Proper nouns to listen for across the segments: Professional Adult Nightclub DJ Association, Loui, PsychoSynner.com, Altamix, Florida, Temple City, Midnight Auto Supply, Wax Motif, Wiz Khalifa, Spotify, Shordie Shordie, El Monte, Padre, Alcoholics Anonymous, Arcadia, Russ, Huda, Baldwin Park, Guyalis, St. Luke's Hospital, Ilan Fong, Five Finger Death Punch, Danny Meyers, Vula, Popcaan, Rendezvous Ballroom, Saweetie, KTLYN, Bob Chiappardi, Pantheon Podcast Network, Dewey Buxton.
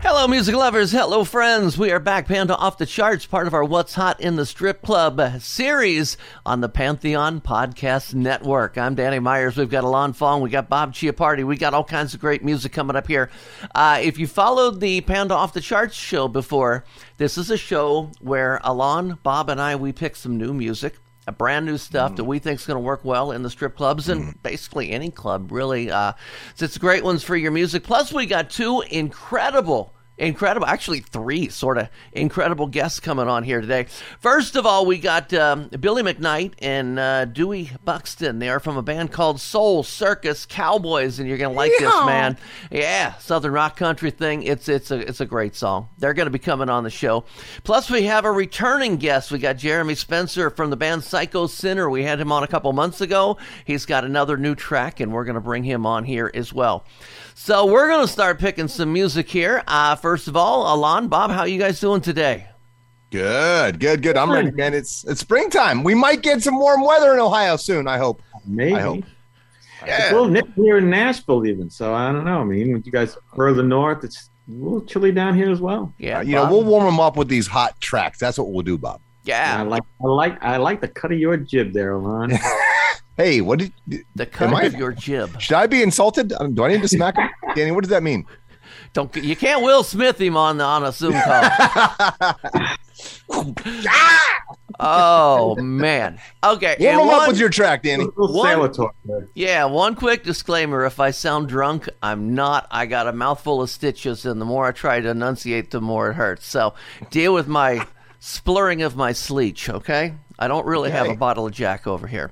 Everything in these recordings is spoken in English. Hello, music lovers. Hello, friends. We are back, Panda Off The Charts, part of our What's Hot in the Strip Club series on the Pantheon Podcast Network. I'm Danny Meyers. We've got Ilan Fong. We got Bob Chiappardi. We got all kinds of great music coming up here. If you followed the Panda Off The Charts show before, this is a show where Ilan, Bob, and I, we pick some new music. Brand new stuff that we think is going to work well in the strip clubs and basically any club, really. So it's great ones for your music. Plus, we got two three incredible guests coming on here today. First of all, we got Billy McKnight and Dewey Buxton. They are from a band called Soul Circus Cowboys, and you're going to like this, man. Yeah, Southern rock country thing. It's a great song. They're going to be coming on the show. Plus, we have a returning guest. We got Jeremy Spencer from the band Psycho Synner. We had him on a couple months ago. He's got another new track, and we're going to bring him on here as well. So we're going to start picking some music here. First of all, Ilan, Bob, how are you guys doing today? Good. I'm ready, man. It's springtime. We might get some warm weather in Ohio soon, I hope. Maybe. Yeah. It's a little nippy here in Nashville even, so I don't know. I mean, with you guys further north, it's a little chilly down here as well. Yeah, Bob, we'll warm them up with these hot tracks. That's what we'll do, Bob. Yeah. I like the cut of your jib there, Ilan. Hey, what did the cut of your jib? Should I be insulted? Do I need to smack him? Danny, what does that mean? You can't Will Smith him on a Zoom call. Oh man. Okay. Warm him up with your track, Danny. One quick disclaimer. If I sound drunk, I'm not. I got a mouthful of stitches, and the more I try to enunciate, the more it hurts. So deal with my splurring of my sleech, okay? I don't really have a bottle of Jack over here.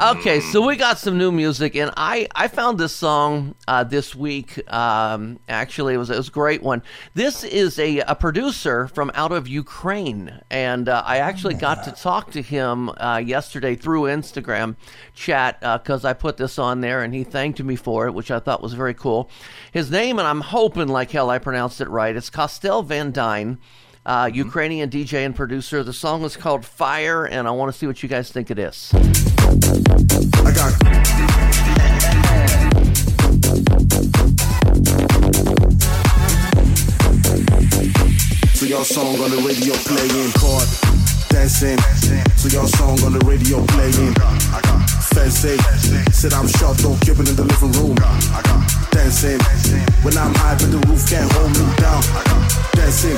Okay, so we got some new music, and I found this song this week. Actually, it was a great one. This is a producer from out of Ukraine, and I actually got to talk to him yesterday through Instagram chat because I put this on there, and he thanked me for it, which I thought was very cool. His name, and I'm hoping like hell I pronounced it right, it's Kostel Van Dyne. Ukrainian DJ and producer. The song is called Fire, and I want to see what you guys think it is. I got it. So your song on the radio playing, caught dancing. So your song on the radio playing. Fancy, said I'm sharp, don't keep it in the living room. Dancing, when I'm high, but the roof can't hold me down. Dancing,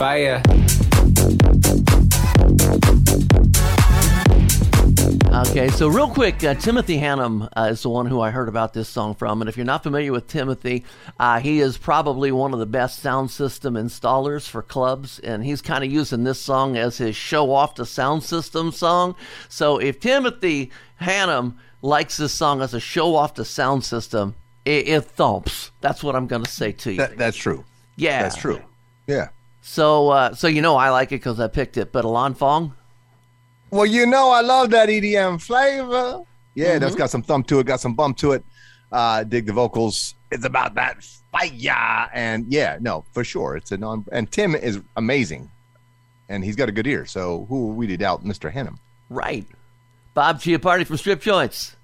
Fire. Okay, so real quick, Timothy Hannum is the one who I heard about this song from. And if you're not familiar with Timothy, he is probably one of the best sound system installers for clubs. And he's kind of using this song as his show off the sound system song. So if Timothy Hannum likes this song as a show off the sound system, it thumps. That's what I'm going to say to you. That's true. Yeah. That's true. Yeah. So I like it because I picked it. But Ilan Fong? Well, I love that EDM flavor. Yeah, that's got some thump to it, got some bump to it. Dig the vocals. It's about that fire. And yeah, no, for sure. And Tim is amazing. And he's got a good ear. So who would we doubt Mr. Hannum? Right. Bob Chiappardi from Strip Joints.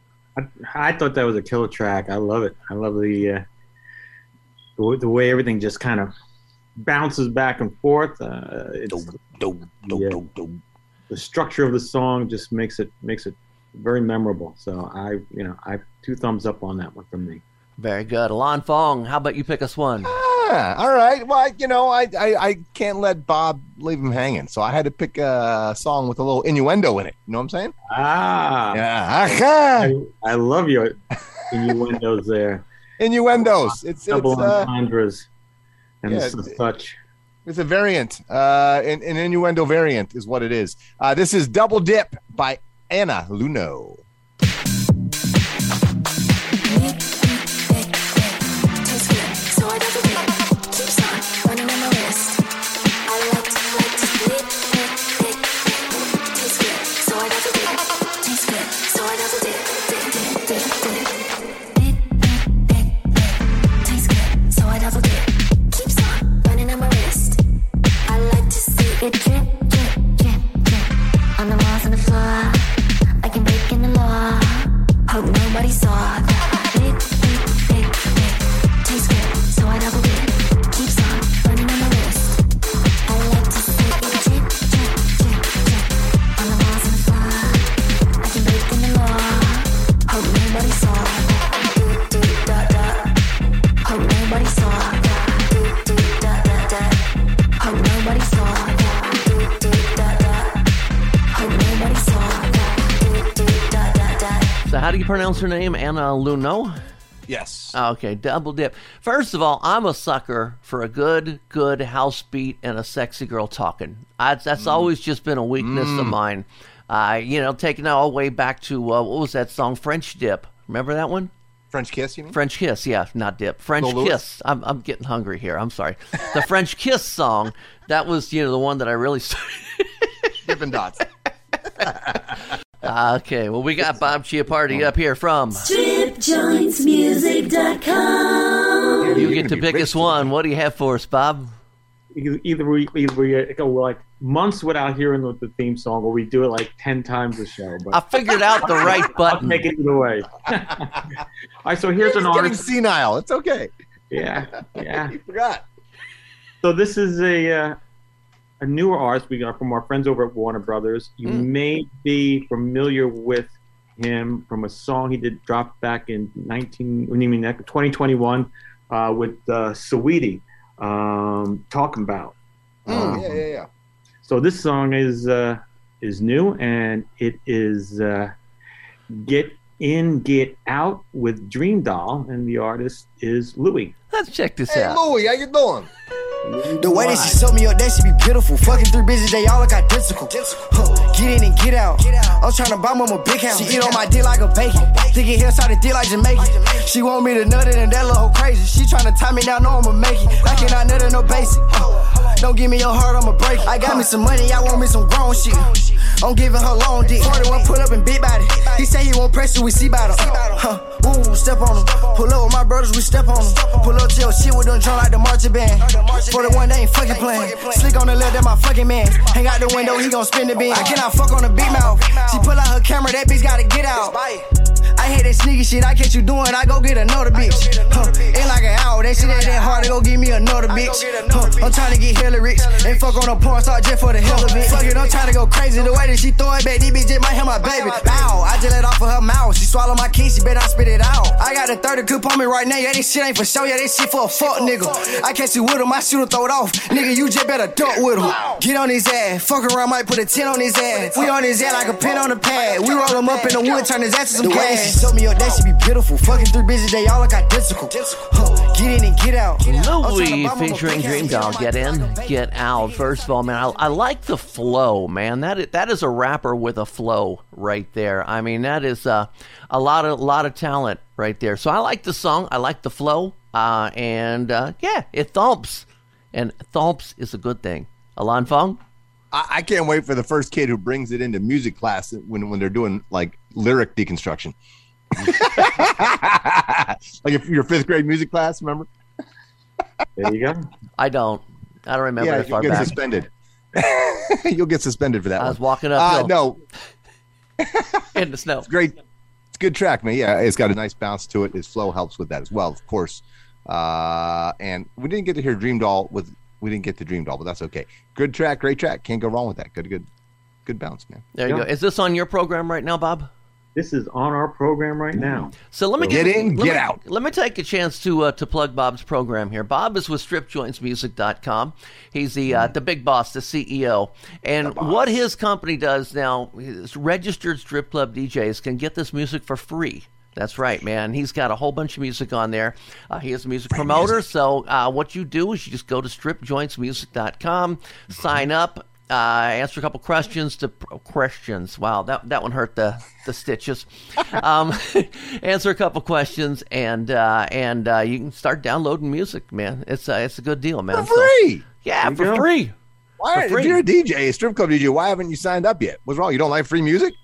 I thought that was a killer track. I love it. I love the way everything just kind of bounces back and forth. The structure of the song just makes it very memorable. So I have two thumbs up on that one from me. Very good, Ilan Fong. How about you pick us one? Yeah. All right. Well, I can't let Bob leave him hanging, so I had to pick a song with a little innuendo in it. You know what I'm saying? Ah. Yeah. I love your innuendos there. Innuendos. It's double entendres and such. It's a variant. An innuendo variant is what it is. This is Double Dip by Anna Lunoe. How do you pronounce her name? Anna Lunoe? Yes. Okay, Double Dip. First of all, I'm a sucker for a good house beat and a sexy girl talking. That's always just been a weakness of mine. Taking it all the way back to, what was that song? French Dip. Remember that one? French Kiss, you mean? French Kiss, yeah, not Dip. French Kiss. I'm getting hungry here. I'm sorry. The French Kiss song, that was, the one that I really started. Dippin' Dots. Okay, well, we got Bob Chiappardi up here from StripJointsMusic.com. You get to pick us one. What do you have for us, Bob? Either we go like months without hearing the theme song, or we do it like 10 times a show. But I figured out the right button. I'll take it either way. All right, so here's an artist. Getting senile. It's okay. Yeah. You forgot. So this is a newer artist we got from our friends over at Warner Brothers. You may be familiar with him from a song he did drop back in 2021 with Saweetie, Talking About. Yeah. So this song is new, and it is Get In, Get Out with Dream Doll, and the artist is Loui. Let's check this out. Hey, Loui, how you doing? The way that she sold me up, that she be pitiful. Fucking three bitches, they all look identical. Get in and get out. I'm trying to buy mama big house. She eat on my dick like a bacon. Thinking hillside dick like Jamaican. She want me to nut it and that little crazy. She trying to tie me down, know I'ma make it. I cannot nut it, no basic. Don't give me your heart, I'ma break it. I got me some money, I want me some grown shit. I'm giving her long dick. 41 pull up and big body. He say he won't press you, we see about him. Ooh, step on him. Pull up with my brothers, we step on him. Pull up to your shit with them drunk like the marching band. 41, they ain't fucking playing. Slick on the left, that my fucking man. Hang out the window, he gon' spin the bin. I cannot fuck on the big mouth. She pull out her camera, that bitch gotta get out. I hate that sneaky shit, I catch you doing, I go get another bitch. Ain't like an hour, that shit ain't that hard to go give me another bitch. I'm trying to get hella rich. Ain't fuck on the porn star just for the hell of it. Fuck it, I'm trying to go crazy. The way that she throw it back, these bitches might hit my baby. Ow, I just let off of her mouth. She swallow my key, she bet I spit it out. I got a 30 coupe on me right now, yeah, this shit ain't for show, yeah, this shit for a fuck nigga. I catch you with him, I shoot him, throw it off. Nigga, you just better duck with him. Get on his ass, fuck around, might put a 10 on his ass. We on his ass like a pin on a pad. We roll him up in the wood, turn his ass to some gas. She sold me up, that should be beautiful. Fucking three bitches, they all look identical. Get in and get out. Loui featuring Dream Doll. Get in, get out. First of all, man, I like the flow, man. That is a rapper with a flow right there. I mean, that is a lot of talent right there. So I like the song. I like the flow. And it thumps. And thumps is a good thing. Ilan Fong? I can't wait for the first kid who brings it into music class when they're doing like lyric deconstruction. Like if your fifth grade music class, remember? There you go. I don't remember. Yeah, you'll get suspended. You'll get suspended for that. I was walking up. No. In the snow. It's great. It's a good track, man. Yeah, it's got a nice bounce to it. His flow helps with that as well, of course. And we didn't get to hear Dream Doll with. We didn't get the Dream Doll, but that's okay. Good track, great track. Can't go wrong with that. Good bounce, man. There you go. Is this on your program right now, Bob? This is on our program right now. So let me get in, get out. Let me take a chance to plug Bob's program here. Bob is with StripJointsMusic.com. He's the big boss, the CEO. And what his company does now is registered strip club DJs can get this music for free. That's right, man. He's got a whole bunch of music on there. He is a music promoter. So what you do is you just go to StripJointsMusic.com, sign up. Answer a couple questions Wow, that one hurt the stitches. Answer a couple questions and you can start downloading music, man. It's a good deal, man. For free, free. Why? For free. If you're a DJ, a strip club DJ, why haven't you signed up yet? What's wrong? You don't like free music?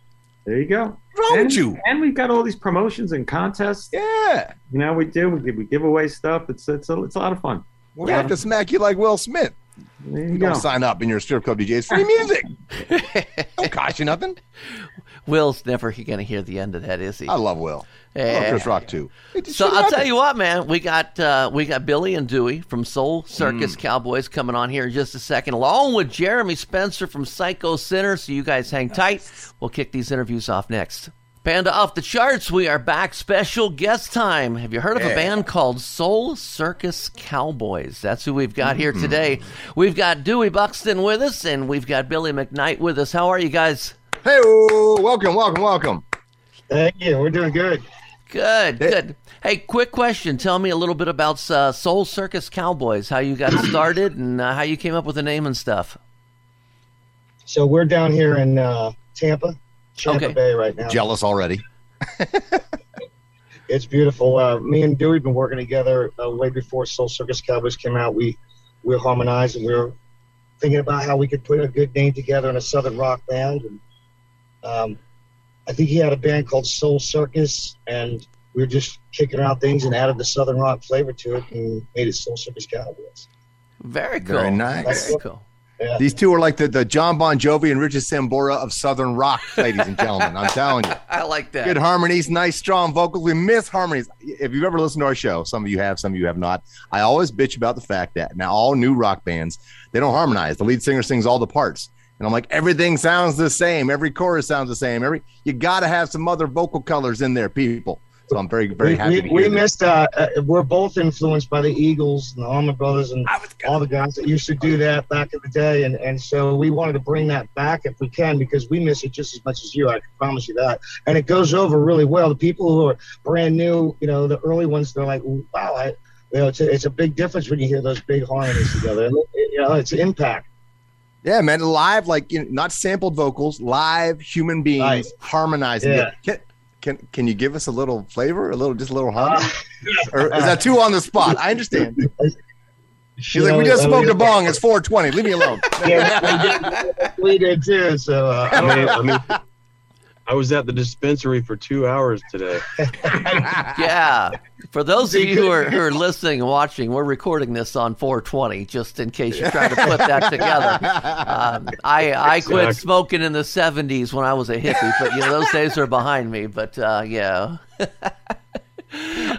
There you go. What's wrong with you? And we've got all these promotions and contests. Yeah, you know we do. We give away stuff. It's a lot of fun. We have to smack you like Will Smith. You don't sign up in your strip club DJ. It's free music. Don't cost you nothing. Will's never going to hear the end of that, is he? I love Will. Yeah. I love Chris Rock, too. So I'll tell you what, man. We got Billy and Dewey from Soul Circus Cowboys coming on here in just a second, along with Jeremy Spencer from Psycho Synner. So you guys hang tight. We'll kick these interviews off next. Panda Off The Charts, we are back. Special guest time. Have you heard of a band called Soul Circus Cowboys? That's who we've got here today. We've got Dewey Buxton with us, and we've got Billy McKnight with us. How are you guys? Hey, welcome. Thank you. We're doing good. Good. Hey, quick question. Tell me a little bit about Soul Circus Cowboys, how you got started and how you came up with the name and stuff. So we're down here in Tampa Bay right now. Jealous already. It's beautiful. Me and Dewey have been working together way before Soul Circus Cowboys came out. We harmonized and we were thinking about how we could put a good name together in a southern rock band. And, I think he had a band called Soul Circus, and we were just kicking around things and added the southern rock flavor to it and made it Soul Circus Cowboys. Very cool. Very nice. Very cool. Yeah. These two are like the John Bon Jovi and Richard Sambora of southern rock, ladies and gentlemen. I'm telling you. I like that. Good harmonies, nice, strong vocals. We miss harmonies. If you've ever listened to our show, some of you have, some of you have not. I always bitch about the fact that now all new rock bands, they don't harmonize. The lead singer sings all the parts. And I'm like, everything sounds the same. Every chorus sounds the same. You got to have some other vocal colors in there, people. So I'm very, very happy to hear that. We missed, we're both influenced by the Eagles and the Allman Brothers and all the guys that used to do that back in the day. And so we wanted to bring that back if we can, because we miss it just as much as you. I can promise you that. And it goes over really well. The people who are brand new, you know, the early ones, they're like, wow, you know, it's a big difference when you hear those big harmonies together. And, you know, it's an impact. Yeah, man, live, like, you know, not sampled vocals, live human beings harmonizing. Yeah. Can you give us a little flavor, a little harmony? Or is that too on the spot? I understand. She's like, we just smoked a bong. It's 420. Leave me alone. Yeah, we did too. So I was at the dispensary for 2 hours today. Yeah. For those of you who are listening and watching, we're recording this on 420, just in case you're trying to put that together. I quit smoking in the 70s when I was a hippie, but you know, those days are behind me. But yeah.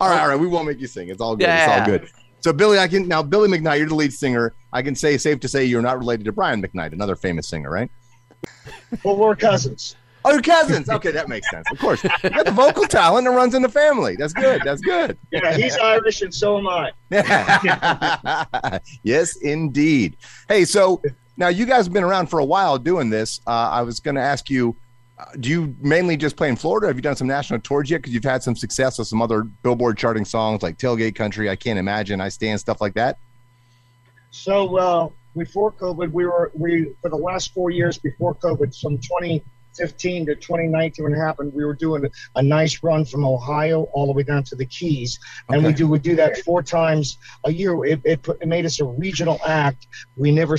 All right. We won't make you sing. It's all good. Yeah. It's all good. So Billy McKnight, you're the lead singer. I can say safe to say you're not related to Brian McKnight, another famous singer, right? Well, we're cousins. Oh, your cousins. Okay, that makes sense. Of course. You got the vocal talent that runs in the family. That's good. Yeah, he's Irish and so am I. Yes, indeed. Hey, so now you guys have been around for a while doing this. I was going to ask you, do you mainly just play in Florida? Have you done some national tours yet? Because you've had some success with some other Billboard charting songs like Tailgate Country, I Can't Imagine, I Stand, stuff like that. So before COVID, we for the last 4 years before COVID, some 2015 to 2019 when it happened, we were doing a nice run from Ohio all the way down to the Keys. And we do that 4 times a year. It made us a regional act. We never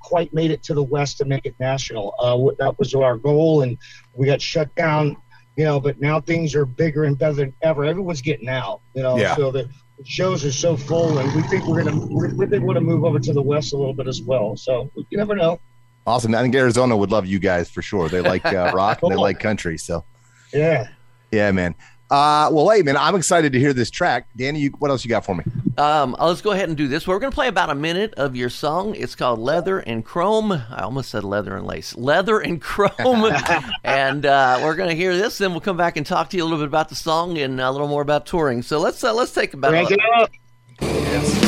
quite made it to the West to make it national. That was our goal, and we got shut down, you know, but now things are bigger and better than ever. Everyone's getting out, you know. Yeah. So the shows are so full, and we think we're gonna move over to the West a little bit as well. So you never know. Awesome. I think Arizona would love you guys for sure. They like rock and they like country. So, yeah, man. Well, hey, man, I'm excited to hear this track. Danny, what else you got for me? Let's go ahead and do this. We're going to play about a minute of your song. It's called Leather and Chrome. I almost said leather and lace. Leather and Chrome. And we're going to hear this, then we'll come back and talk to you a little bit about the song and a little more about touring. So let's take about it. Break it up. Yes.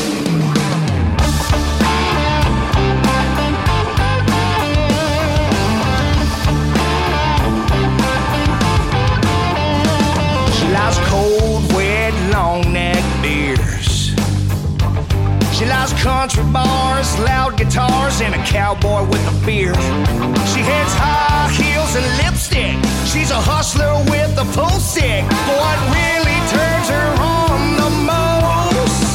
She loves cold, wet, long-neck beers. She loves country bars, loud guitars, and a cowboy with a beard. She hates high heels and lipstick. She's a hustler with a pool stick. But what really turns her on the most?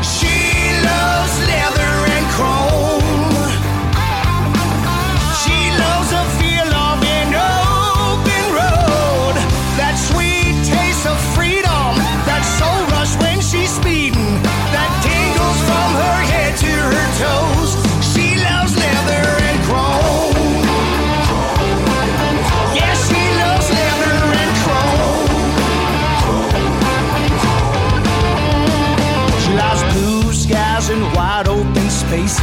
She loves leather and chrome. She loves a feel of an open road. That sweet taste of freedom, that soul rush when she's speeding, that tingles from her head to her toes. She loves leather and chrome. Yes, she loves leather and chrome. She loves blue skies and wide open spaces,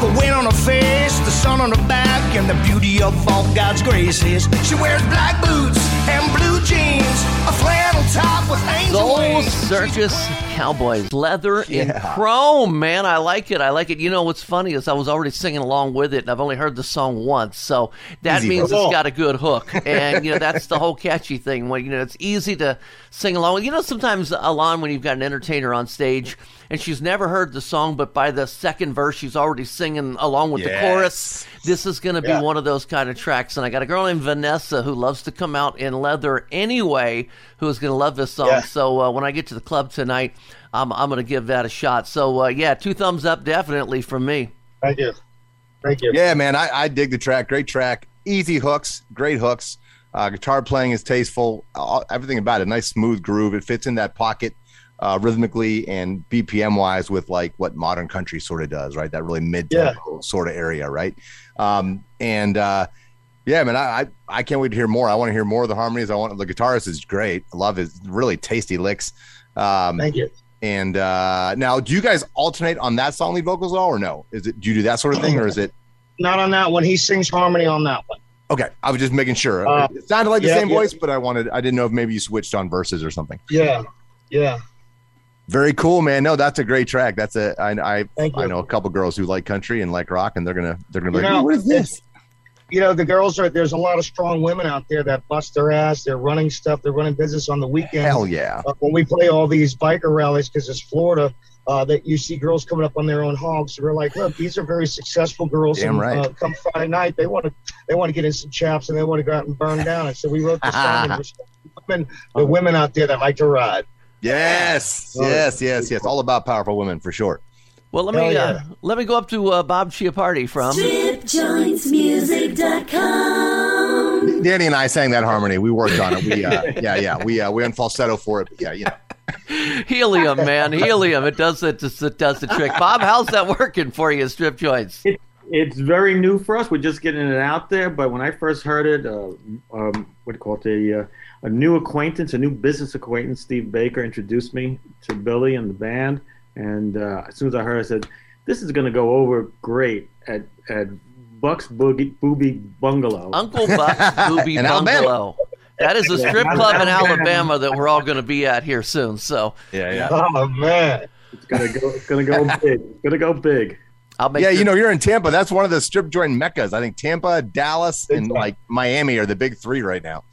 the wind on her face, the sun on her back, and the beauty of all God's graces. She wears black boots and blue jeans, a flannel top with angel wings. Soul Circus Cowboys, Leather and Chrome, man. I like it. You know what's funny is I was already singing along with it, and I've only heard the song once, so that means it's got a good hook. And you know, that's the whole catchy thing. When you know, it's easy to sing along. You know, sometimes, Ilan, when you've got an entertainer on stage and she's never heard the song, but by the second verse she's already singing along with the chorus. This is going to be one of those kind of tracks. And I got a girl named Vanessa who loves to come out in leather anyway, who is going to love this song. So when I get to the club tonight, I'm going to give that a shot. So yeah, 2 thumbs up definitely from me. Thank you. Yeah, man, I dig the track. Great track. Easy hooks. Great hooks. Guitar playing is tasteful. Everything about it. Nice smooth groove. It fits in that pocket. Rhythmically and BPM wise with like what modern country sort of does, right? That really mid-tempo sort of area, right? Yeah, man, I can't wait to hear more. I want to hear more of the harmonies. The guitarist is great. I love his really tasty licks. Thank you. And now, do you guys alternate on that song lead vocals at all, or no? Do you do that sort of thing, or is it? Not on that one. He sings harmony on that one. Okay, I was just making sure. It sounded like the same voice, but I didn't know if maybe you switched on verses or something. Yeah. Very cool, man. No, that's a great track. I know a couple girls who like country and like rock, and they're gonna be like, what is this? You know, there's a lot of strong women out there that bust their ass. They're running stuff. They're running business on the weekends. Hell yeah! When we play all these biker rallies, because it's Florida, that you see girls coming up on their own hogs. So we're like, look, these are very successful girls. Damn right. Come Friday night, they want to get in some chaps and they want to go out and burn down. And so we wrote this song for women out there that like to ride. Yes. All about powerful women for sure. Well, let me go up to Bob Chiappardi from StripJointsMusic.com. Danny and I sang that harmony. We worked on it. We went falsetto for it. But helium, man, helium. It does the trick. Bob, how's that working for you, Strip Joints? It's very new for us. We're just getting it out there. But when I first heard it, a new acquaintance, a new business acquaintance, Steve Baker, introduced me to Billy and the band. And as soon as I heard it, I said, this is going to go over great at Buck's Booby Bungalow. Uncle Buck's Booby Bungalow. Alabama. That is a strip club in Alabama that we're all going to be at here soon. So yeah. Oh, man. It's going to go big. It's going to go big. You're in Tampa. That's one of the strip joint meccas. I think Tampa, Dallas, and Miami are the big three right now.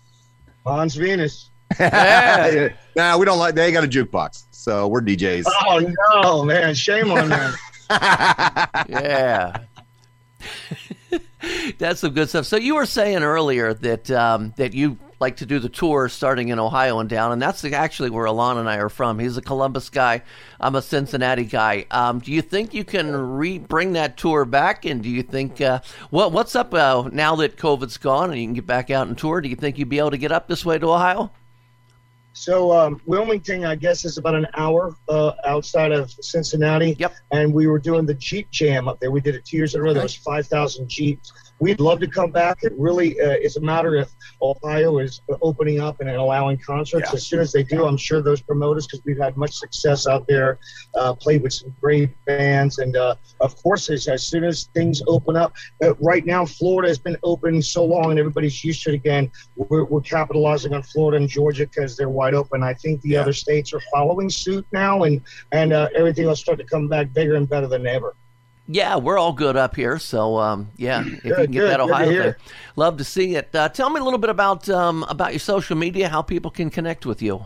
Hans Venus. Yeah. Nah, we don't like. They got a jukebox, so we're DJs. Oh no, man! Shame on them. Yeah. That's some good stuff. So you were saying earlier that that you like to do the tour starting in Ohio and down, and that's actually where Ilan and I are from. He's a Columbus guy. I'm a Cincinnati guy. Do you think you can bring that tour back? And do you think what's up now that COVID's gone and you can get back out and tour? Do you think you'd be able to get up this way to Ohio? So Wilmington, I guess, is about an hour outside of Cincinnati. Yep. And we were doing the Jeep Jam up there. We did it 2 years in a row. There was 5,000 Jeeps. We'd love to come back. It really is a matter if Ohio is opening up and allowing concerts. Yeah. As soon as they do, I'm sure those promoters, because we've had much success out there, played with some great bands. And, of course, as soon as things open up, right now Florida has been open so long and everybody's used to it again. We're capitalizing on Florida and Georgia because they're wide open. I think the other states are following suit now, and everything will start to come back bigger and better than ever. Yeah, we're all good up here, so if you can get that Ohio thing. Love to see it. Tell me a little bit about your social media, how people can connect with you.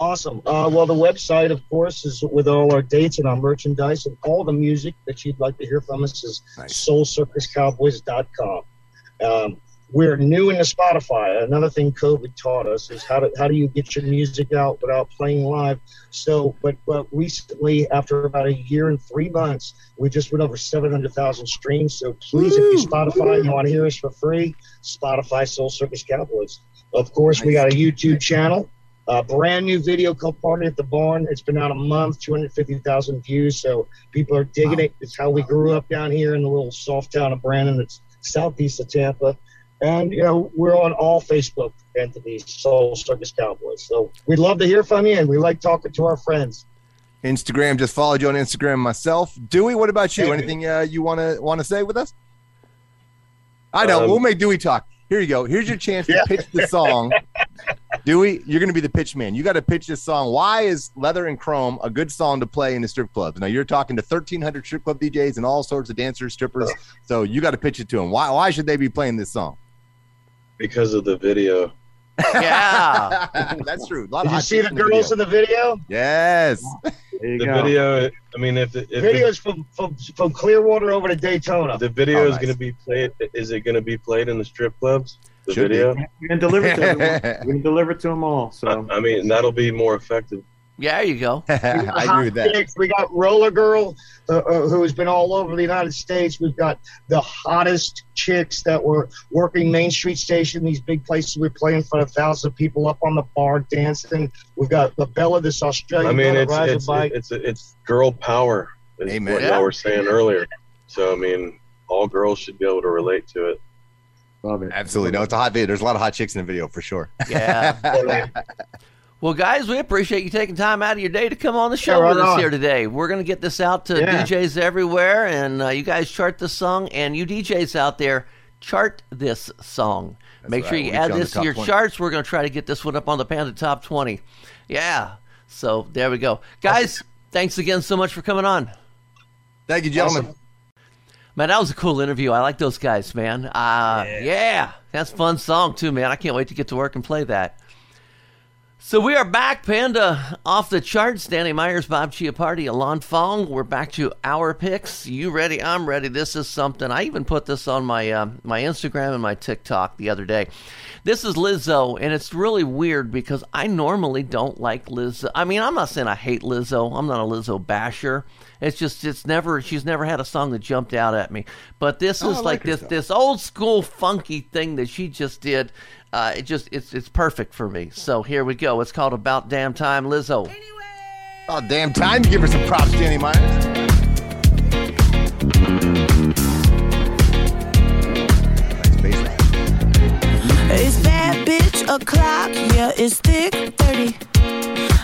Awesome. Well, the website, of course, is with all our dates and our merchandise, and all the music that you'd like to hear from us is SoulCircusCowboys.com. We're new into Spotify. Another thing COVID taught us is how do you get your music out without playing live? So, but recently, after about a year and 3 months, we just went over 700,000 streams. So please, if you Spotify, you want to hear us for free, Spotify Soul Circus Cowboys. Of course, we got a YouTube channel. A brand new video called Party at the Barn. It's been out a month, 250,000 views. So people are digging it. It's how we grew up down here in the little soft town of Brandon. It's southeast of Tampa. And, you know, we're on all Facebook entities, Soul Circus Cowboys. So we'd love to hear from you, and we like talking to our friends. Instagram, just followed you on Instagram myself. Dewey, what about you? Anything you want to say with us? I know. We'll make Dewey talk. Here you go. Here's your chance to pitch the song. Dewey, you're going to be the pitch man. You got to pitch this song. Why is Leather and Chrome a good song to play in the strip clubs? Now, you're talking to 1,300 strip club DJs and all sorts of dancers, strippers. So you got to pitch it to them. Why should they be playing this song? Because of the video. Yeah. That's true. Did you see the girls in the video? Yes. The video, I mean, if video's from Clearwater over to Daytona. The video is going to be played. Is it going to be played in the strip clubs? The video? We're going to deliver to everyone. We're going to deliver to them all. So I mean, that'll be more effective. Yeah, there you go. I agree with that. Chicks. We got Roller Girl, who has been all over the United States. We've got the hottest chicks that were working Main Street Station, these big places we play in front of thousands of people up on the bar dancing. We've got the Bella, this Australian. I mean, it's girl power. Is Amen. What y'all were saying earlier. So I mean, all girls should be able to relate to it. Love it. Absolutely. No, it's a hot video. There's a lot of hot chicks in the video for sure. Yeah. Well, guys, we appreciate you taking time out of your day to come on the show with us here today. We're going to get this out to DJs everywhere, and you guys chart this song, and you DJs out there, chart this song. Make sure you add this to your 20 charts. We're going to try to get this one up on the Panda Top 20. Yeah, so there we go. Guys, thanks again so much for coming on. Thank you, gentlemen. Awesome. Man, that was a cool interview. I like those guys, man. Yeah, that's a fun song, too, man. I can't wait to get to work and play that. So we are back, Panda, Off the Charts. Danny Meyers, Bob Chiappardi, Ilan Fong. We're back to our picks. You ready? I'm ready. This is something. I even put this on my my Instagram and my TikTok the other day. This is Lizzo, and it's really weird because I normally don't like Lizzo. I mean, I'm not saying I hate Lizzo. I'm not a Lizzo basher. It's just she's never had a song that jumped out at me. But this is like this old school funky thing that she just did. It's perfect for me. So here we go. It's called About Damn Time, Lizzo. Anyway. Oh, damn time. Give her some props, Danny Meyers. It's bad bitch o'clock. Yeah, it's thick 30.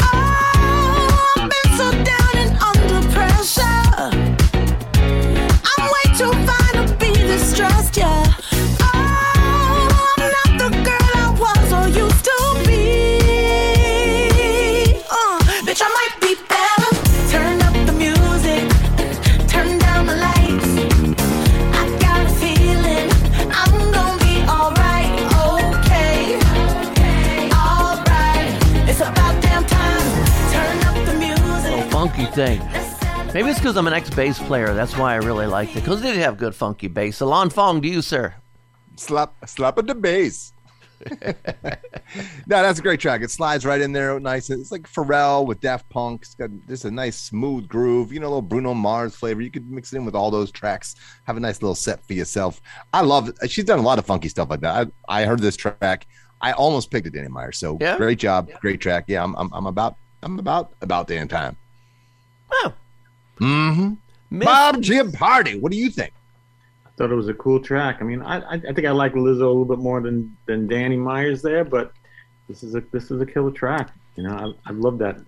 Oh, I've been so down and under pressure. I'm way too fine to be distressed, yeah. Oh, I'm not the girl I was or used to be. Bitch, I might be better. Turn up the music, turn down the lights. Thing. Maybe it's because I'm an ex-bass player. That's why I really liked it. Because they did have good funky bass. Ilan Fong, do you, sir? Slap of the bass. No, that's a great track. It slides right in there nice. It's like Pharrell with Daft Punk. It's got just a nice smooth groove, you know, a little Bruno Mars flavor. You could mix it in with all those tracks, have a nice little set for yourself. I love it. She's done a lot of funky stuff like that. I heard this track. I almost picked it, Danny Meyers. So yeah. Great job. Yeah. Great track. Yeah, I'm about damn time. Oh. Mm-hmm. Bob Chiappardi, what do you think? I thought it was a cool track. I mean, I think I like Lizzo a little bit more than Danny Meyers there, but this is a killer track. You know, I love that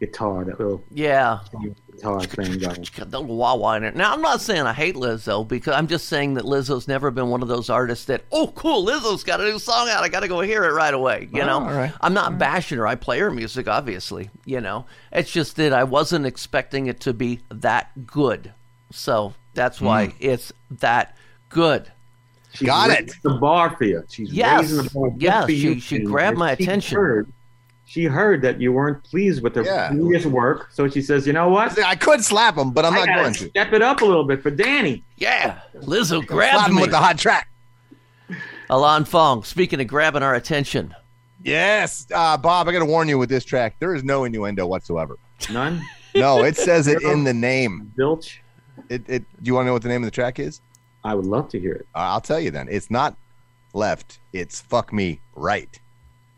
guitar, that little guitar thing. The little wah-wah in it. Now, I'm not saying I hate Lizzo, because I'm just saying that Lizzo's never been one of those artists that, oh, cool, Lizzo's got a new song out. I got to go hear it right away, you know? Right. I'm not bashing her. I play her music, obviously, you know? It's just that I wasn't expecting it to be that good. So that's why it's that good. She got it. The bar for you. She's raising the bar for you. She grabbed my attention. She heard that you weren't pleased with her previous work, so she says, you know what? I could slap him, but I'm not going to. Step it up a little bit for Danny. Yeah. Lizzo grabbed him with the hot track. Ilan Fong, speaking of grabbing our attention. Yes. Bob, I got to warn you with this track. There is no innuendo whatsoever. None? No, it says it in the name. Bilch. It. Do you want to know what the name of the track is? I would love to hear it. I'll tell you then. It's not left. It's fuck me right.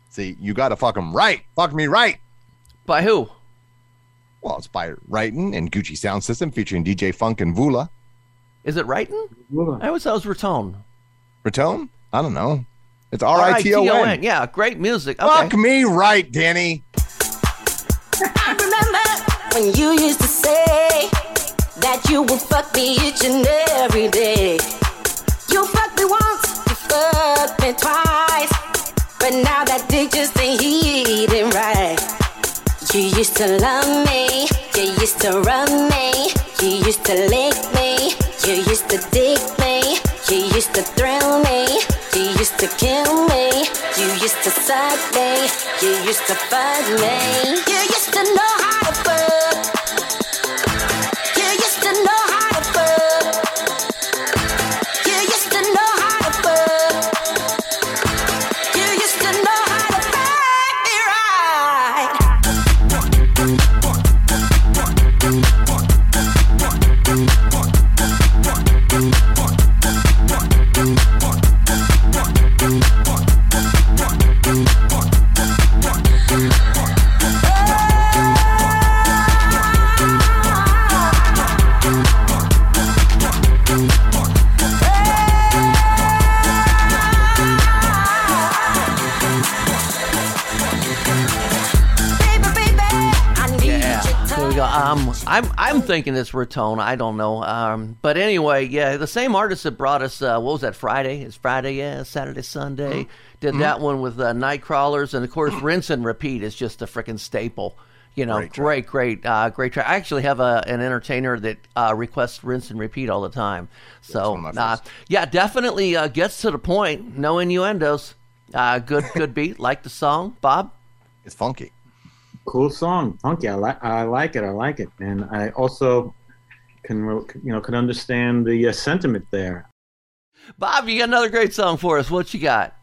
See, you got to fuck him right. Fuck me right. By who? Well, it's by Riton and Gucci Sound System featuring DJ Funk and Vula. Is it Riton? Vula. I always thought it was Riton. Riton? I don't know. It's R-I-T-O-N. Yeah, great music. Okay. Fuck me right, Danny. I remember when you used to say that you would fuck me each and every day. You fucked me once, you fucked me twice. But now that dick just ain't heating right. You used to love me, you used to rub me, you used to lick me, you used to dig me, you used to thrill me, you used to kill me, you used to suck me, you used to fuck me. You used to know how to fuck. You used to know how to fuck. I'm thinking it's Riton. I don't know. But anyway, yeah, the same artist that brought us, what was that, Friday? It's Friday, yeah, Saturday, Sunday. Did that one with Nightcrawlers. And, of course, Rinse and Repeat is just a freaking staple. You know, great track. I actually have an entertainer that requests Rinse and Repeat all the time. So, yeah, definitely gets to the point. No innuendos. Good beat. Like the song, Bob? It's funky. Cool song, funky. I like it, and I also can understand the sentiment there. Bob, you got another great song for us. What you got?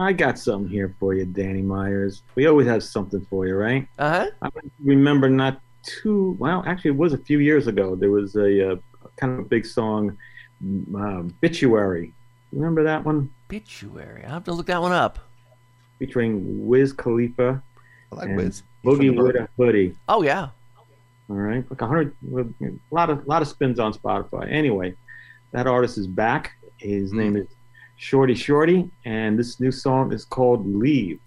I got something here for you, Danny Meyers. We always have something for you, right? Uh huh. I remember not too well. Actually, it was a few years ago. There was a kind of a big song, "Bituary." Remember that one? Bituary. I have to look that one up. Featuring Wiz Khalifa. I like Wiz. Boogie with a hoodie. Oh yeah. All right, like 100, a lot of spins on Spotify. Anyway, that artist is back. His name is Shordie Shordie, and this new song is called "Leave."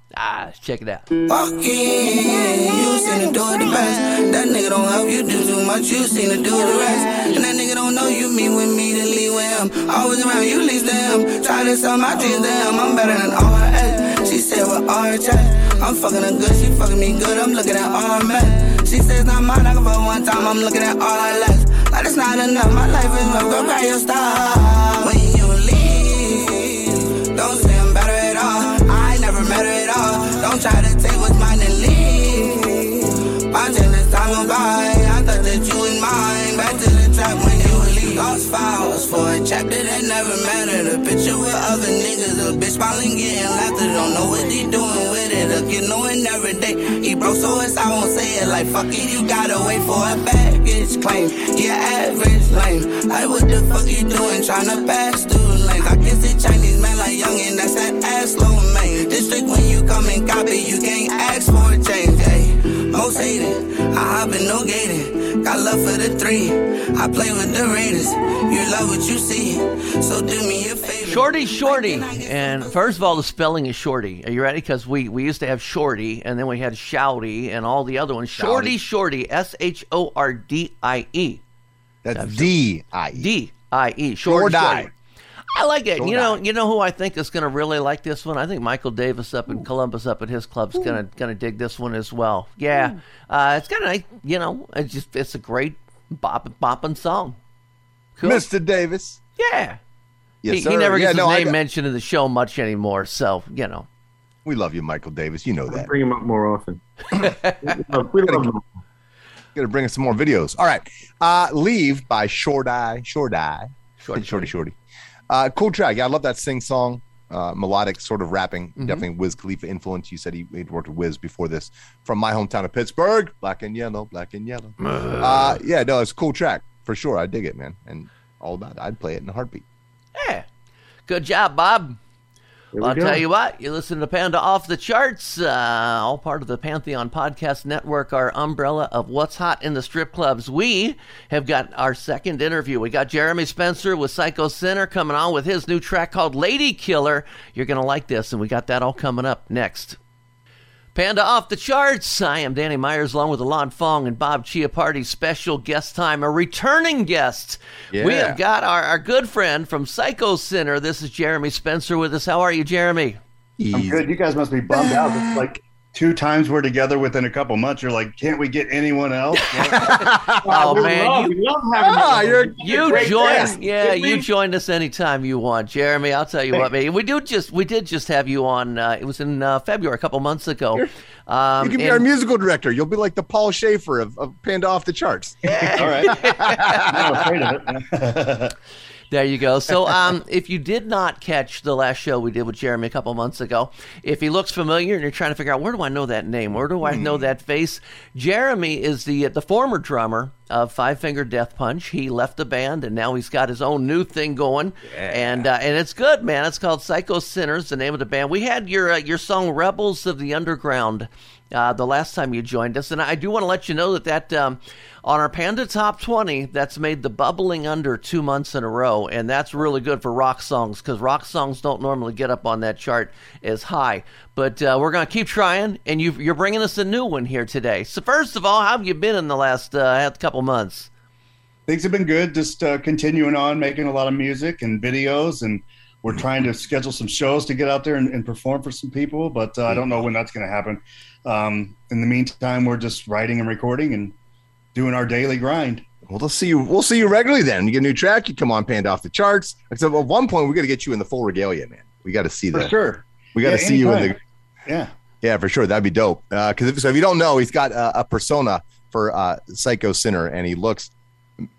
Check it out. Fuck yeah, you seen to do it the best. That nigga don't help you do too much. You seen to do the rest, and that nigga don't know you mean with me to leave with him. Always around you, leave them. Try to sell my dreams to him. I'm better than all I. She said with RJ, I'm fucking her good, she fucking me good, I'm looking at all men. She says not mine, I can fuck one time, I'm looking at all I left. Like it's not enough, my life is rough, go cry your style. When you leave, don't say I'm better at all, I ain't never matter at all. Don't try to take what's mine and leave, by this time went by, I thought that you was mine. Back to the trap when you leave, lost files for a chapter that never met. tired of the picture with other niggas. A bitch smiling, getting laughter. Don't know what he doing with it. A kid knowing every day. He broke, so it's I won't say it. Like, fuck it, you gotta wait for a baggage claim. Yeah, average lame. Like, what the fuck you doing? Tryna pass through lanes. I can see Chinese man like youngin'. That's that ass low main. District when you come and copy, you can't ask for a change. Ayy, most hated. I hop in no gated. Got love for the three. I play with the Raiders. You love what you see. So do me a favor. Shordie Shordie. And first of all, the spelling is Shordie. Are you ready? Because we used to have Shordie, and then we had Shouty and all the other ones. Shordie Shordie. S-H-O-R-D-I-E. That's D-I-E. D-I-E. Shordie Shordie. I like it. You know who I think is going to really like this one? I think Michael Davis up in Columbus, up at his club, is going to dig this one as well. Yeah, it's got a nice, it's a great bopping song. Cool. Mr. Davis. Yeah. Yes, he never gets his name mentioned in the show much anymore, so, We love you, Michael Davis. You know that. Bring him up more often. we love him. Going to bring us some more videos. All right. Leave by Shordie Shordie. Cool track. Yeah, I love that sing-song, melodic sort of rapping. Mm-hmm. Definitely Wiz Khalifa influence. You said he'd worked with Wiz before this. From my hometown of Pittsburgh, black and yellow. It's a cool track for sure. I dig it, man. And all about it. I'd play it in a heartbeat. Yeah. Good job, Bob. I'll tell you what, you listen to Panda Off the Charts, all part of the Pantheon Podcast Network, our umbrella of what's hot in the strip clubs. We have got our second interview. We got Jeremy Spencer with Psycho Synner coming on with his new track called Lady Killer. You're going to like this, and we got that all coming up next. Panda Off the Charts. I am Danny Meyers, along with Ilan Fong and Bob Chiappardi. Special guest time, a returning guest. Yeah. We have got our good friend from Psycho Synner. This is Jeremy Spencer with us. How are you, Jeremy? I'm good. You guys must be bummed out. It's like 2 times we're together within a couple months. You're like, can't we get anyone else? Oh man, you join us anytime you want, Jeremy. I'll tell you what, man. We did just have you on. It was in February, a couple months ago. You can be our musical director. You'll be like the Paul Schaefer of Panda Off the Charts. Yeah. All right, I'm not afraid of it. There you go. So if you did not catch the last show we did with Jeremy a couple months ago, if he looks familiar and you're trying to figure out, where do I know that name? Where do I know that face? Jeremy is the former drummer of Five Finger Death Punch. He left the band, and now he's got his own new thing going. Yeah. And it's good, man. It's called Psycho Synner, the name of the band. We had your song Rebels of the Underground the last time you joined us. And I do want to let you know that on our Panda Top 20, that's made the bubbling under 2 months in a row, and that's really good for rock songs, because rock songs don't normally get up on that chart as high. But we're going to keep trying, and you're bringing us a new one here today. So first of all, how have you been in the last couple months? Things have been good, just continuing on, making a lot of music and videos, and we're trying to schedule some shows to get out there and perform for some people, but I don't know when that's going to happen. In the meantime, we're just writing and recording and doing our daily grind. Well, we'll see you regularly then. You get a new track, you come on Panda Off the Charts. Except at one point, we got to get you in the full regalia, man. We got to see that. For sure. We got to see anytime. You in the. Yeah. Yeah, for sure. That'd be dope. Because if you don't know, he's got a persona for Psycho Synner, and he looks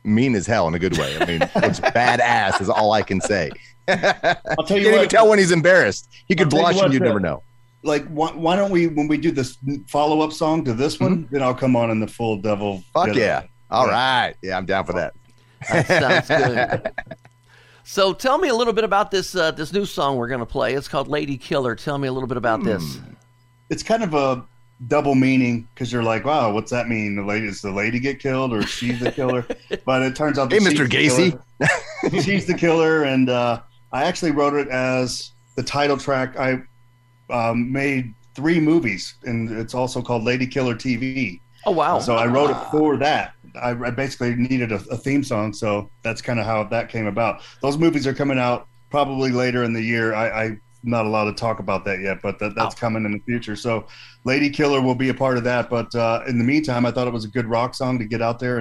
mean as hell in a good way. I mean, looks badass is all I can say. I'll tell you. You can't even tell when he's embarrassed. He could blush, and you'd never know. Like, why don't we, when we do this follow-up song to this one, then I'll come on in the full devil. Fuck devil. Yeah. All right. Yeah, I'm down for that. That sounds good. So tell me a little bit about this new song we're going to play. It's called Lady Killer. Tell me a little bit about this. It's kind of a double meaning, because you're like, wow, what's that mean? Does the lady get killed, or she's the killer? But it turns out that Mr. Gacy. She's the killer, and I actually wrote it as the title track. I made 3 movies, and it's also called Lady Killer TV. Oh, wow. So I wrote it for that. I basically needed a theme song, so that's kind of how that came about. Those movies are coming out probably later in the year. I'm not allowed to talk about that yet, but that's coming in the future. So Lady Killer will be a part of that. But in the meantime, I thought it was a good rock song to get out there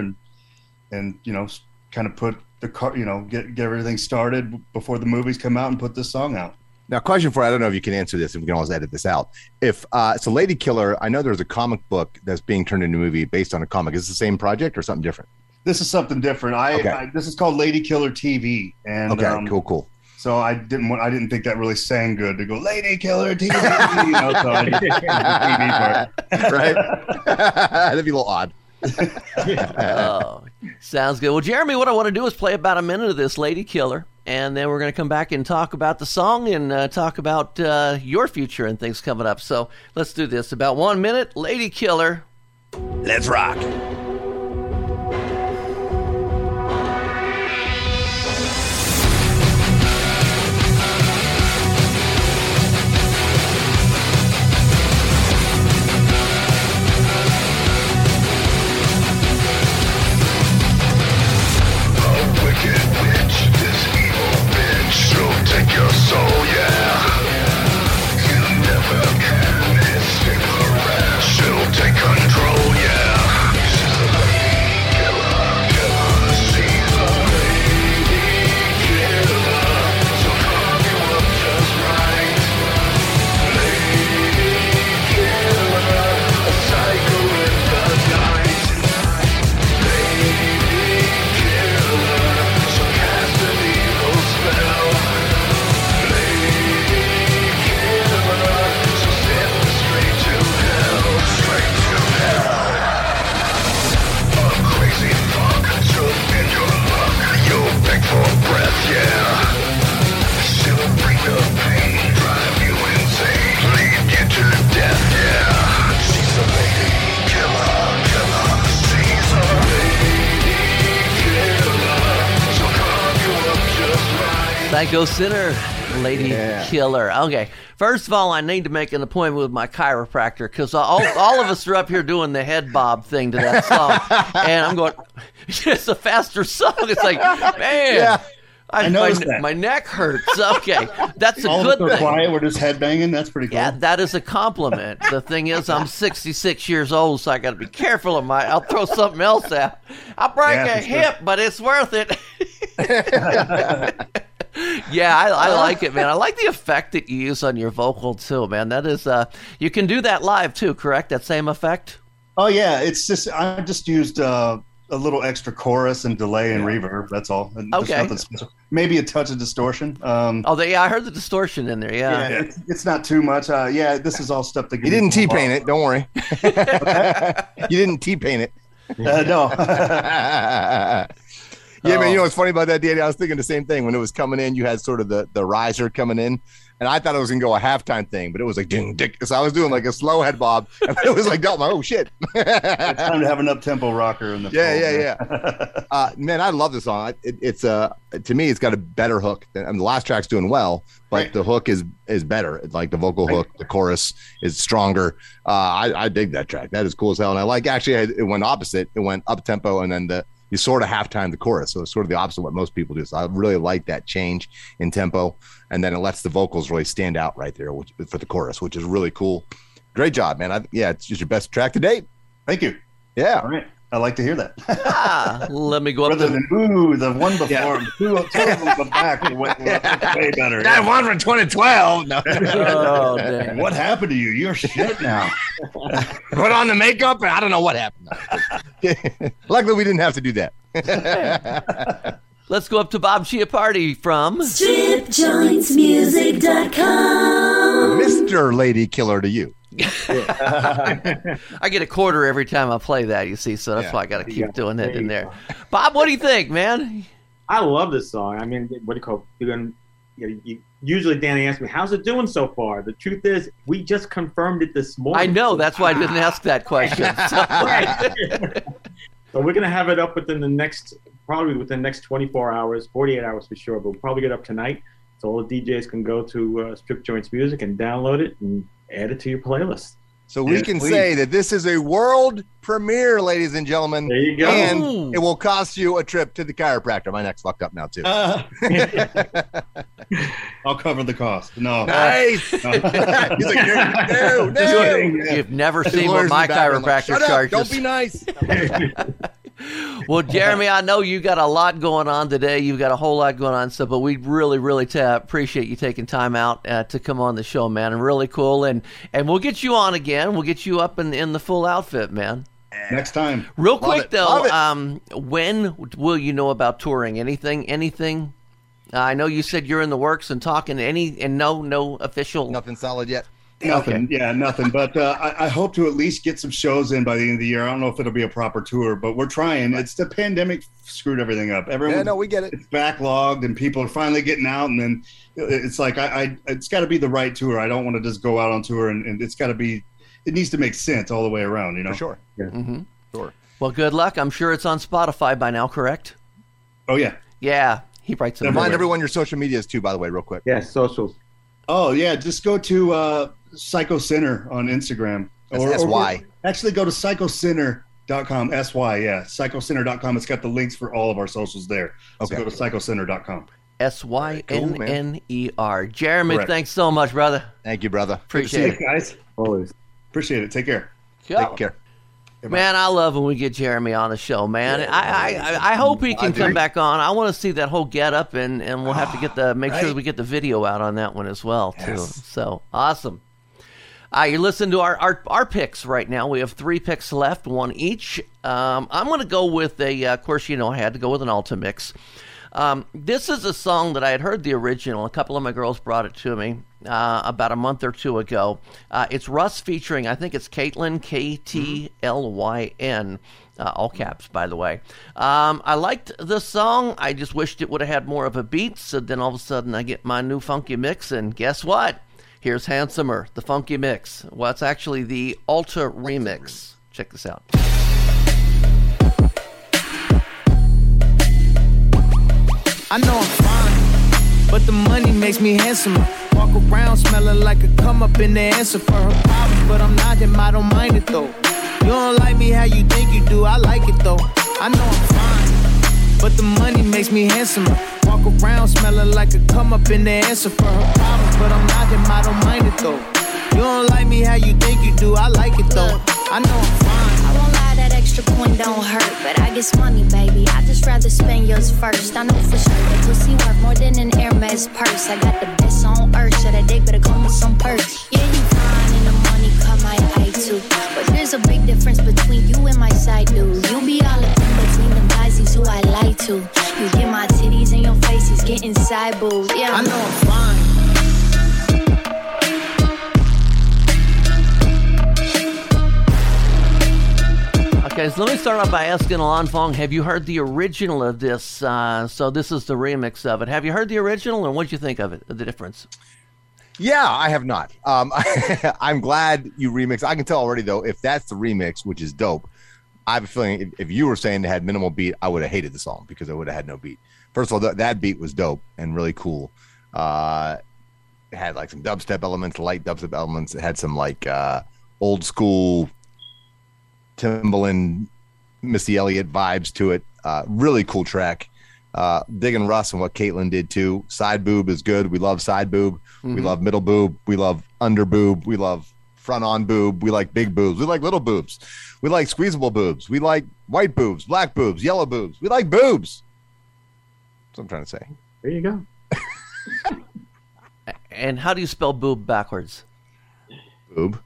and kind of put the car, get everything started before the movies come out and put this song out. Now, question for you, I don't know if you can answer this, and we can always edit this out. If so, Lady Killer, I know there's a comic book that's being turned into a movie based on a comic. Is it the same project or something different? This is something different. This is called Lady Killer TV. And, cool. So I didn't think that really sang good to go Lady Killer TV, you know. So I did the TV part, right? That'd be a little odd. Oh, sounds good. Well, Jeremy, what I want to do is play about a minute of this Lady Killer, and then we're going to come back and talk about the song and talk about your future and things coming up. So let's do this. About 1 minute, Lady Killer. Let's rock. Psycho Synner, Lady Killer. Okay, first of all, I need to make an appointment with my chiropractor, because all of us are up here doing the head bob thing to that song, and I'm going, it's a faster song. It's like, man, my neck hurts. Okay, that's a all good thing. Quiet, we're just headbanging. That's pretty cool. Yeah, that is a compliment. The thing is, I'm 66 years old, so I got to be careful of my. I'll throw something else out. I'll break a hip, but it's worth it. Yeah, I like it, man. I like the effect that you use on your vocal too, man. That is, you can do that live too, correct? That same effect? Oh yeah, it's just I just used a little extra chorus and delay and reverb. That's all. Okay. Maybe a touch of distortion. I heard the distortion in there. Yeah, it's not too much. This is all stuff that you didn't T-paint it. Don't worry. You didn't T-paint it. No. Yeah, man, you know what's funny about that, Danny? I was thinking the same thing. When it was coming in, you had sort of the riser coming in, and I thought it was going to go a halftime thing, but it was like ding, dick. So I was doing like a slow head bob, and it was like, oh, shit. It's time to have an up-tempo rocker in the Yeah. Man, I love this song. It's to me, it's got a better hook. I mean, the last track's doing well, but the hook is better. It's like the vocal hook, the chorus is stronger. I dig that track. That is cool as hell, and I like, actually, it went opposite. It went up-tempo, and then you sort of halftime the chorus, so it's sort of the opposite of what most people do. So I really like that change in tempo, and then it lets the vocals really stand out right there for the chorus, which is really cool. Great job, man. It's just your best track to date. Thank you. Yeah. All right. I like to hear that. Let me go up to the one before. Yeah. Two of them come back. Went way better. That one from 2012. No. Oh, dang. What happened to you? You're shit now. Put on the makeup, and I don't know what happened. Luckily, we didn't have to do that. Let's go up to Bob Chiappardi from StripJointsMusic.com. Mr. Lady Killer to you. I get a quarter every time I play that, you see, so that's why I gotta keep doing that in there. Bob, what do you think, man? I love this song. I mean, what do you call it? Usually Danny asks me, how's it doing so far? The truth is, we just confirmed it this morning. I know, that's why I didn't ask that question. So we're gonna have it up within the next 24 hours, 48 hours for sure, but we'll probably get up tonight, so all the DJs can go to Strip Joints Music and download it and add it to your playlist. So we can say that this is a world premiere, ladies and gentlemen. There you go. And it will cost you a trip to the chiropractor. My neck's fucked up now, too. I'll cover the cost. No. Nice. No. He's like, no. You've never seen what my chiropractor charges. Don't be nice. Well, Jeremy, I know you got a lot going on today. You've got a whole lot going on, but we really, really appreciate you taking time out to come on the show, man. And really cool. And we'll get you on again. We'll get you up in the full outfit, man. Next time. Real quick, though, when will you know about touring? Anything? I know you said you're in the works and talking. No official. Nothing solid yet. Nothing. Okay. Yeah, nothing. But I hope to at least get some shows in by the end of the year. I don't know if it'll be a proper tour, but we're trying. It's the pandemic screwed everything up. Everyone, yeah, no, we get it. It's backlogged and people are finally getting out. And then it's like, it's got to be the right tour. I don't want to just go out on tour and it's got to be, it needs to make sense all the way around, you know? For sure. Yeah. Mm-hmm. Sure. Well, good luck. I'm sure it's on Spotify by now, correct? Oh, yeah. Yeah. He writes. Remind everyone your social medias too, by the way, real quick. Yeah, socials. Oh, yeah. Just go to Psycho Synner on Instagram. Or SY. Actually, go to PsychoSynner.com. SY, yeah. PsychoSynner.com. It's got the links for all of our socials there. Okay. So go to PsychoSynner.com. SYNNER. Jeremy, correct. Thanks so much, brother. Thank you, brother. Appreciate it. You guys. Always. Appreciate it. Take care. Yo. Take care. Man, I love when we get Jeremy on the show, man. Yeah, I hope he can come back on. I want to see that whole get up, and we'll have to get the sure that we get the video out on that one as well, too. Yes. So awesome. You listen to our picks right now. We have 3 picks left, 1 each. I'm going to go with of course, you know, I had to go with an Alta mix. This is a song that I had heard the original. A couple of my girls brought it to me about a month or two ago. It's Russ featuring, I think it's KTLYN, KTLYN, all caps, by the way. I liked the song. I just wished it would have had more of a beat. So then all of a sudden I get my new funky mix, and guess what? Here's Handsomer, the funky mix. Well, it's actually the Alta remix. Check this out. I know I'm fine, but the money makes me handsomer. Walk around smelling like a come up in the answer for her problems, but I'm not him, I don't mind it though. You don't like me how you think you do, I like it though. I know I'm fine, but the money makes me handsomer. Walk around smelling like a come up in the answer for her problems, but I'm not him, I don't mind it though. You don't like me how you think you do, I like it though. I know I'm fine. I won't lie, that extra coin don't hurt, but I guess money, baby. I just rather spend yours first. I know for sure that pussy worth more than an Hermes purse. I got the best on earth, should I dig, better come with some perks. Yeah, you fine, and the money come my eye too. But there's a big difference between you and my side dude. You be all up in between them guys, these who I lie to. You get my titties in your face, he's getting side booed. Yeah, I know I'm fine. Okay, so let me start off by asking Ilan Fong, have you heard the original of this? So this is the remix of it. Have you heard the original, and what did you think of it, the difference? Yeah, I have not. I'm glad you remixed. I can tell already, though, if that's the remix, which is dope, I have a feeling if you were saying it had minimal beat, I would have hated the song because I would have had no beat. First of all, that beat was dope and really cool. It had, like, some dubstep elements, light dubstep elements. It had some, like, old school Timbaland, Missy Elliott vibes to it. Really cool track. Digging Russ and what KTLYN did too. Side boob is good. We love side boob. Mm-hmm. We love middle boob. We love under boob. We love front on boob. We like big boobs. We like little boobs. We like squeezable boobs. We like white boobs, black boobs, yellow boobs. We like boobs. That's what I'm trying to say. There you go. And how do you spell boob backwards? Boob.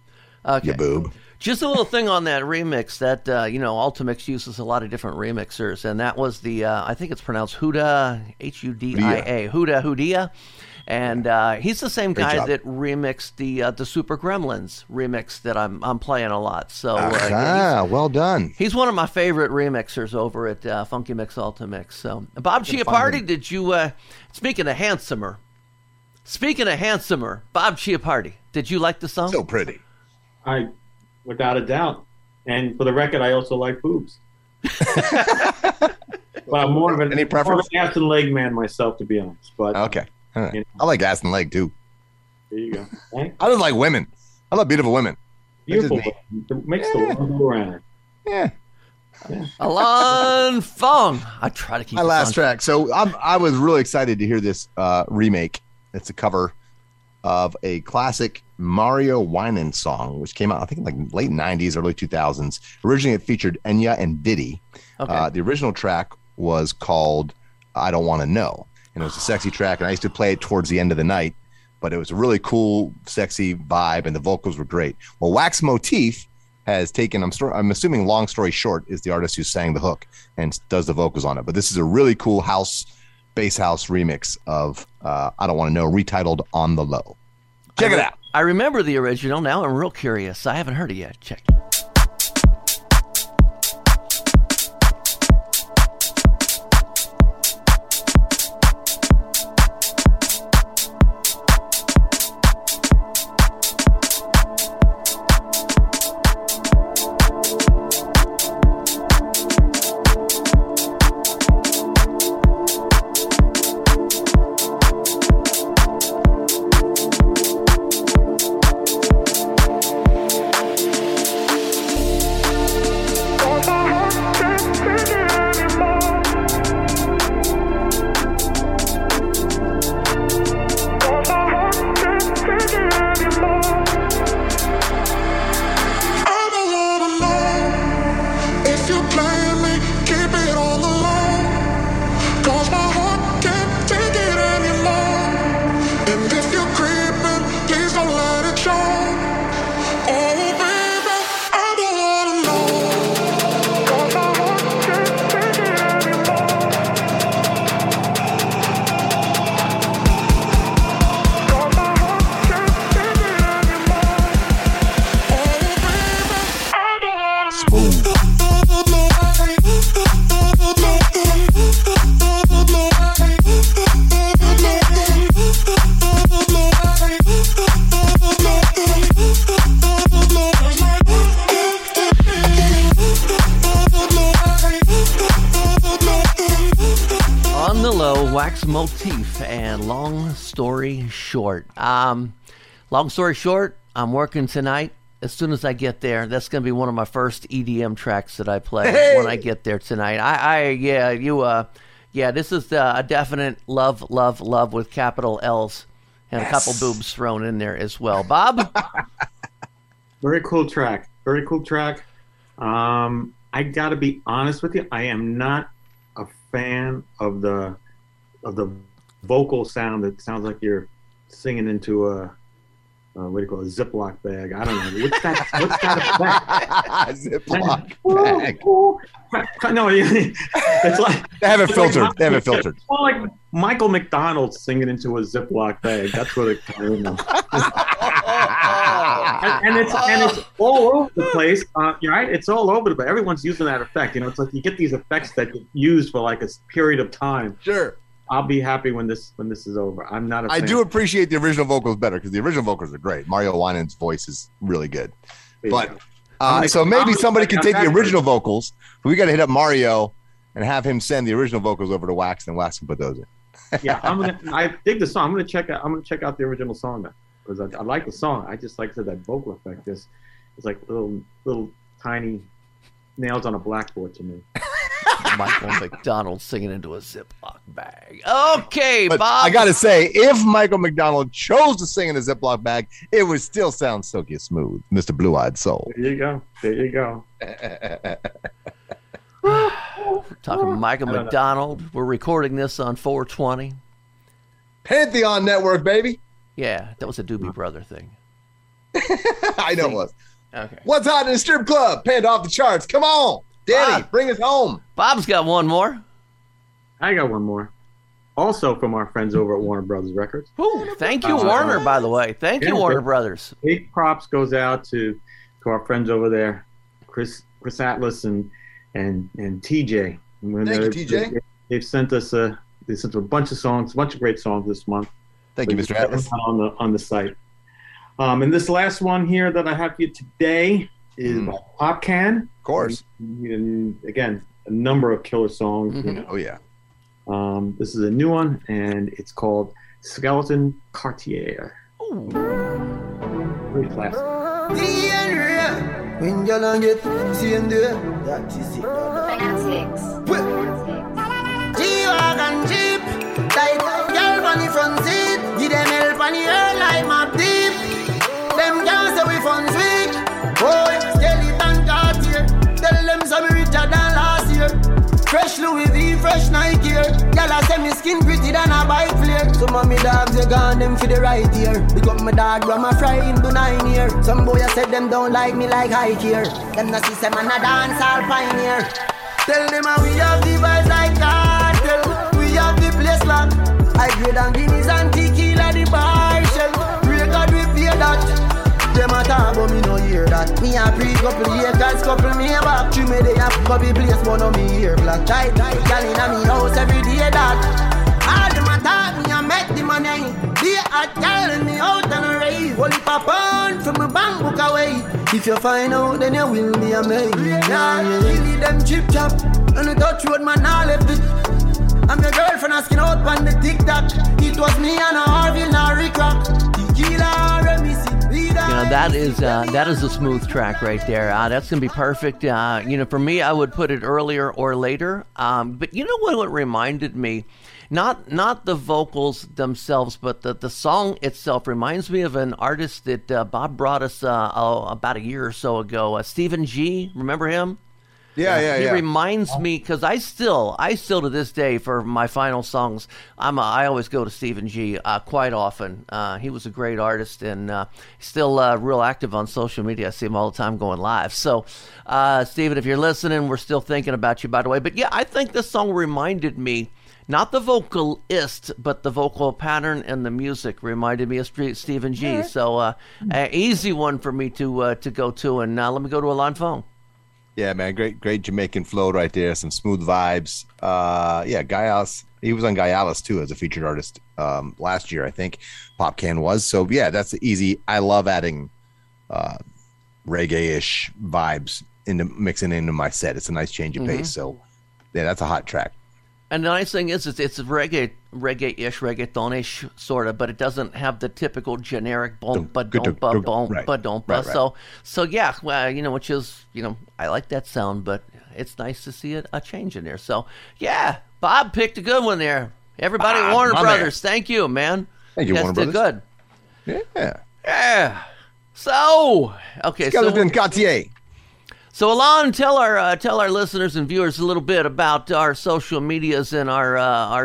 Okay. Yeah, boob. Just a little thing on that remix that, you know, Altamix uses a lot of different remixers, and that was the, I think it's pronounced Huda, H-U-D-I-A, Hudia, and he's the same guy that remixed the Super Gremlins remix that I'm playing a lot. So well done. He's one of my favorite remixers over at Funky Mix Altamix. So Bob Chiappardi, did you, speaking of handsomer, Bob Chiappardi, did you like the song? So pretty. Without a doubt. And for the record, I also like boobs. But I'm more of an ass and leg man myself, to be honest. But okay. All right. You know, I like ass and leg, too. There you go. Thanks. I just like women. I love beautiful women. Beautiful. It makes the world go around. Yeah. Ilan Fong. I try to keep my last track. So I was really excited to hear this remake. It's a cover of a classic Mario Winans song, which came out, I think, like late 90s, early 2000s. Originally, it featured Enya and Diddy. Okay. The original track was called I Don't Want to Know, and it was a sexy track, and I used to play it towards the end of the night, but it was a really cool, sexy vibe, and the vocals were great. Well, Wax Motif has taken, I'm assuming Longstoryshort is the artist who sang the hook and does the vocals on it, but this is a really cool house Bass House remix of I Don't Want to Know, retitled On the Low. Check it out. I remember the original. Now I'm real curious. I haven't heard it yet. Check it. Motif and Long Story Short. Long Story Short, I'm working tonight. As soon as I get there, that's going to be one of my first EDM tracks that I play when I get there tonight. This is a definite love with capital L's and a couple boobs thrown in there as well. Bob? Very cool track. I got to be honest with you. I am not a fan of the vocal sound that sounds like you're singing into a Ziploc bag. I don't know. What's that? Ziploc bag. No, it's like... They have it filtered. It's more like Michael McDonald singing into a Ziploc bag. That's what it kind of... and it's all over the place, right? It's all over the place. Everyone's using that effect. It's like you get these effects that you use for like a period of time. Sure. I'll be happy when this is over. I'm not a fan. I do appreciate the original vocals better because the original vocals are great. Mario Winans' voice is really good. But so maybe somebody can take the original vocals. We got to hit up Mario and have him send the original vocals over to Wax, and Wax can put those in. Yeah, I dig the song. I'm gonna check out the original song now because I like the song. I just like that vocal effect. It's like little tiny nails on a blackboard to me. Michael McDonald singing into a Ziploc bag. Okay, but Bob. I got to say, if Michael McDonald chose to sing in a Ziploc bag, it would still sound silky smooth, Mr. Blue-Eyed Soul. There you go. We're talking Michael McDonald. We're recording this on 420. Pantheon Network, baby. Yeah, that was a Doobie Brother thing. I know it was. Okay. What's hot in the strip club? Panda Off The Charts. Come on. Danny, bring us home. Bob's got one more. I got one more. Also from our friends over at Warner Brothers Records. Ooh, thank you, Warner, by the way. Thank you, Warner Brothers. Big props goes out to our friends over there, Chris Atlas and TJ. Thank you, TJ. They've sent us a bunch of songs, a bunch of great songs this month. Thank you, Mr. Atlas. On the site. And this last one here that I have for you today is by Popcaan. Of course. And again, a number of killer songs. Mm-hmm. Oh, yeah. This is a new one, and it's called Skeleton Cartier. Ooh. Very classic. Fresh Louis V, fresh Nike gear. Y'all are semi skin pretty than a bike flare. Some of me dogs are gone, them for the right ear. Pick up my dog, grandma fry him to 9 year. Some boy I said them don't like me like high gear. Them not see some man a dance all pioneer. Tell them we have the vibes like cartel. We have the place like back. I grade and guineas and tequila the bar shell. Record we pay that. Them a talk but me no hear that. Me a pre-couple year guys couple me back. Three me they a copy place but no me hear black. Tight, girl inna me house every day that. All them a talk me a make the money. They are telling me out and a rave. Only pop on from a bank book away. If you find out, then you will be amazed. Yeah, you leave them chip chop. On the touch road, man, I left it. I'm your girlfriend asking out on the TikTok. It was me and a Harvey and a Rick Rock. Tequila, Remisi, Vida. You know, that is a smooth track right there. That's going to be perfect. You know, for me, I would put it earlier or later. But you know what it reminded me? Not the vocals themselves, but the song itself reminds me of an artist that Bob brought us about a year or so ago, Stephen G. Remember him? Yeah. He reminds me, because I still to this day, for my final songs, I always go to Stephen G. Quite often. He was a great artist and still real active on social media. I see him all the time going live. So, Stephen, if you're listening, we're still thinking about you, by the way. But yeah, I think this song reminded me. Not the vocalist, but the vocal pattern and the music reminded me of Stephen G. Yeah. So, an easy one for me to go to. And let me go to Ilan Fong. Yeah, man, great Jamaican flow right there. Some smooth vibes. Guyalis. He was on Guyalis too as a featured artist last year, I think. Popcaan was. So yeah, that's easy. I love adding reggae-ish vibes mixing into my set. It's a nice change of pace. So yeah, that's a hot track. And the nice thing is, it's reggae-ish, reggaeton-ish, sort of, but it doesn't have the typical generic ba-dum-ba. So yeah, well, you know, which is, you know, I like that sound, but it's nice to see a change in there. So yeah, Bob picked a good one there. Everybody, Bob, Warner Brothers, man. Thank you, man. Thank you, Warner Brothers. Good. Yeah. So okay, Skeleton Cartier. So, Ilan, tell our listeners and viewers a little bit about our social medias and our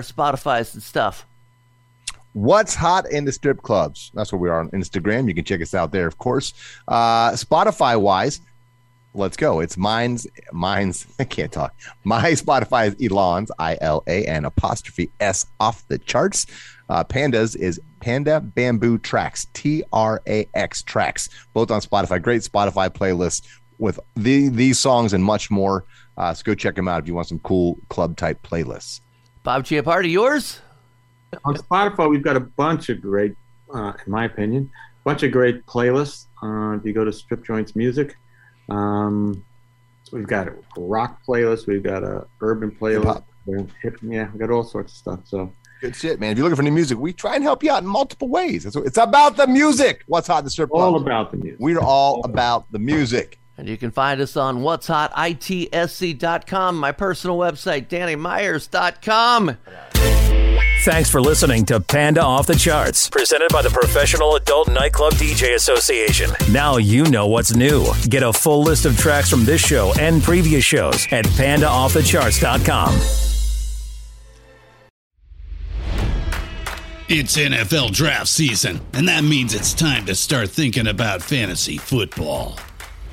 Spotify's and stuff. What's hot in the strip clubs? That's where we are on Instagram. You can check us out there, of course. Spotify-wise, let's go. It's mine's. I can't talk. My Spotify is Ilan's, ILAN' Off The Charts. Panda's is Panda Bamboo Tracks, TRAX Tracks. Both on Spotify. Great Spotify playlist with these songs and much more. So go check them out if you want some cool club-type playlists. Bob Chiappardi, yours? On Spotify, we've got a bunch of great, in my opinion, playlists. If you go to Strip Joints Music, we've got a rock playlist. We've got a urban playlist. Yeah, we've got all sorts of stuff. So good shit, man. If you're looking for new music, we try and help you out in multiple ways. It's about the music. What's hot in the strip club? All about the music. We're all about the music. And you can find us on What's Hot, ITSC.com, my personal website, DannyMeyers.com. Thanks for listening to Panda Off The Charts, presented by the Professional Adult Nightclub DJ Association. Now you know what's new. Get a full list of tracks from this show and previous shows at PandaOffTheCharts.com. It's NFL draft season, and that means it's time to start thinking about fantasy football.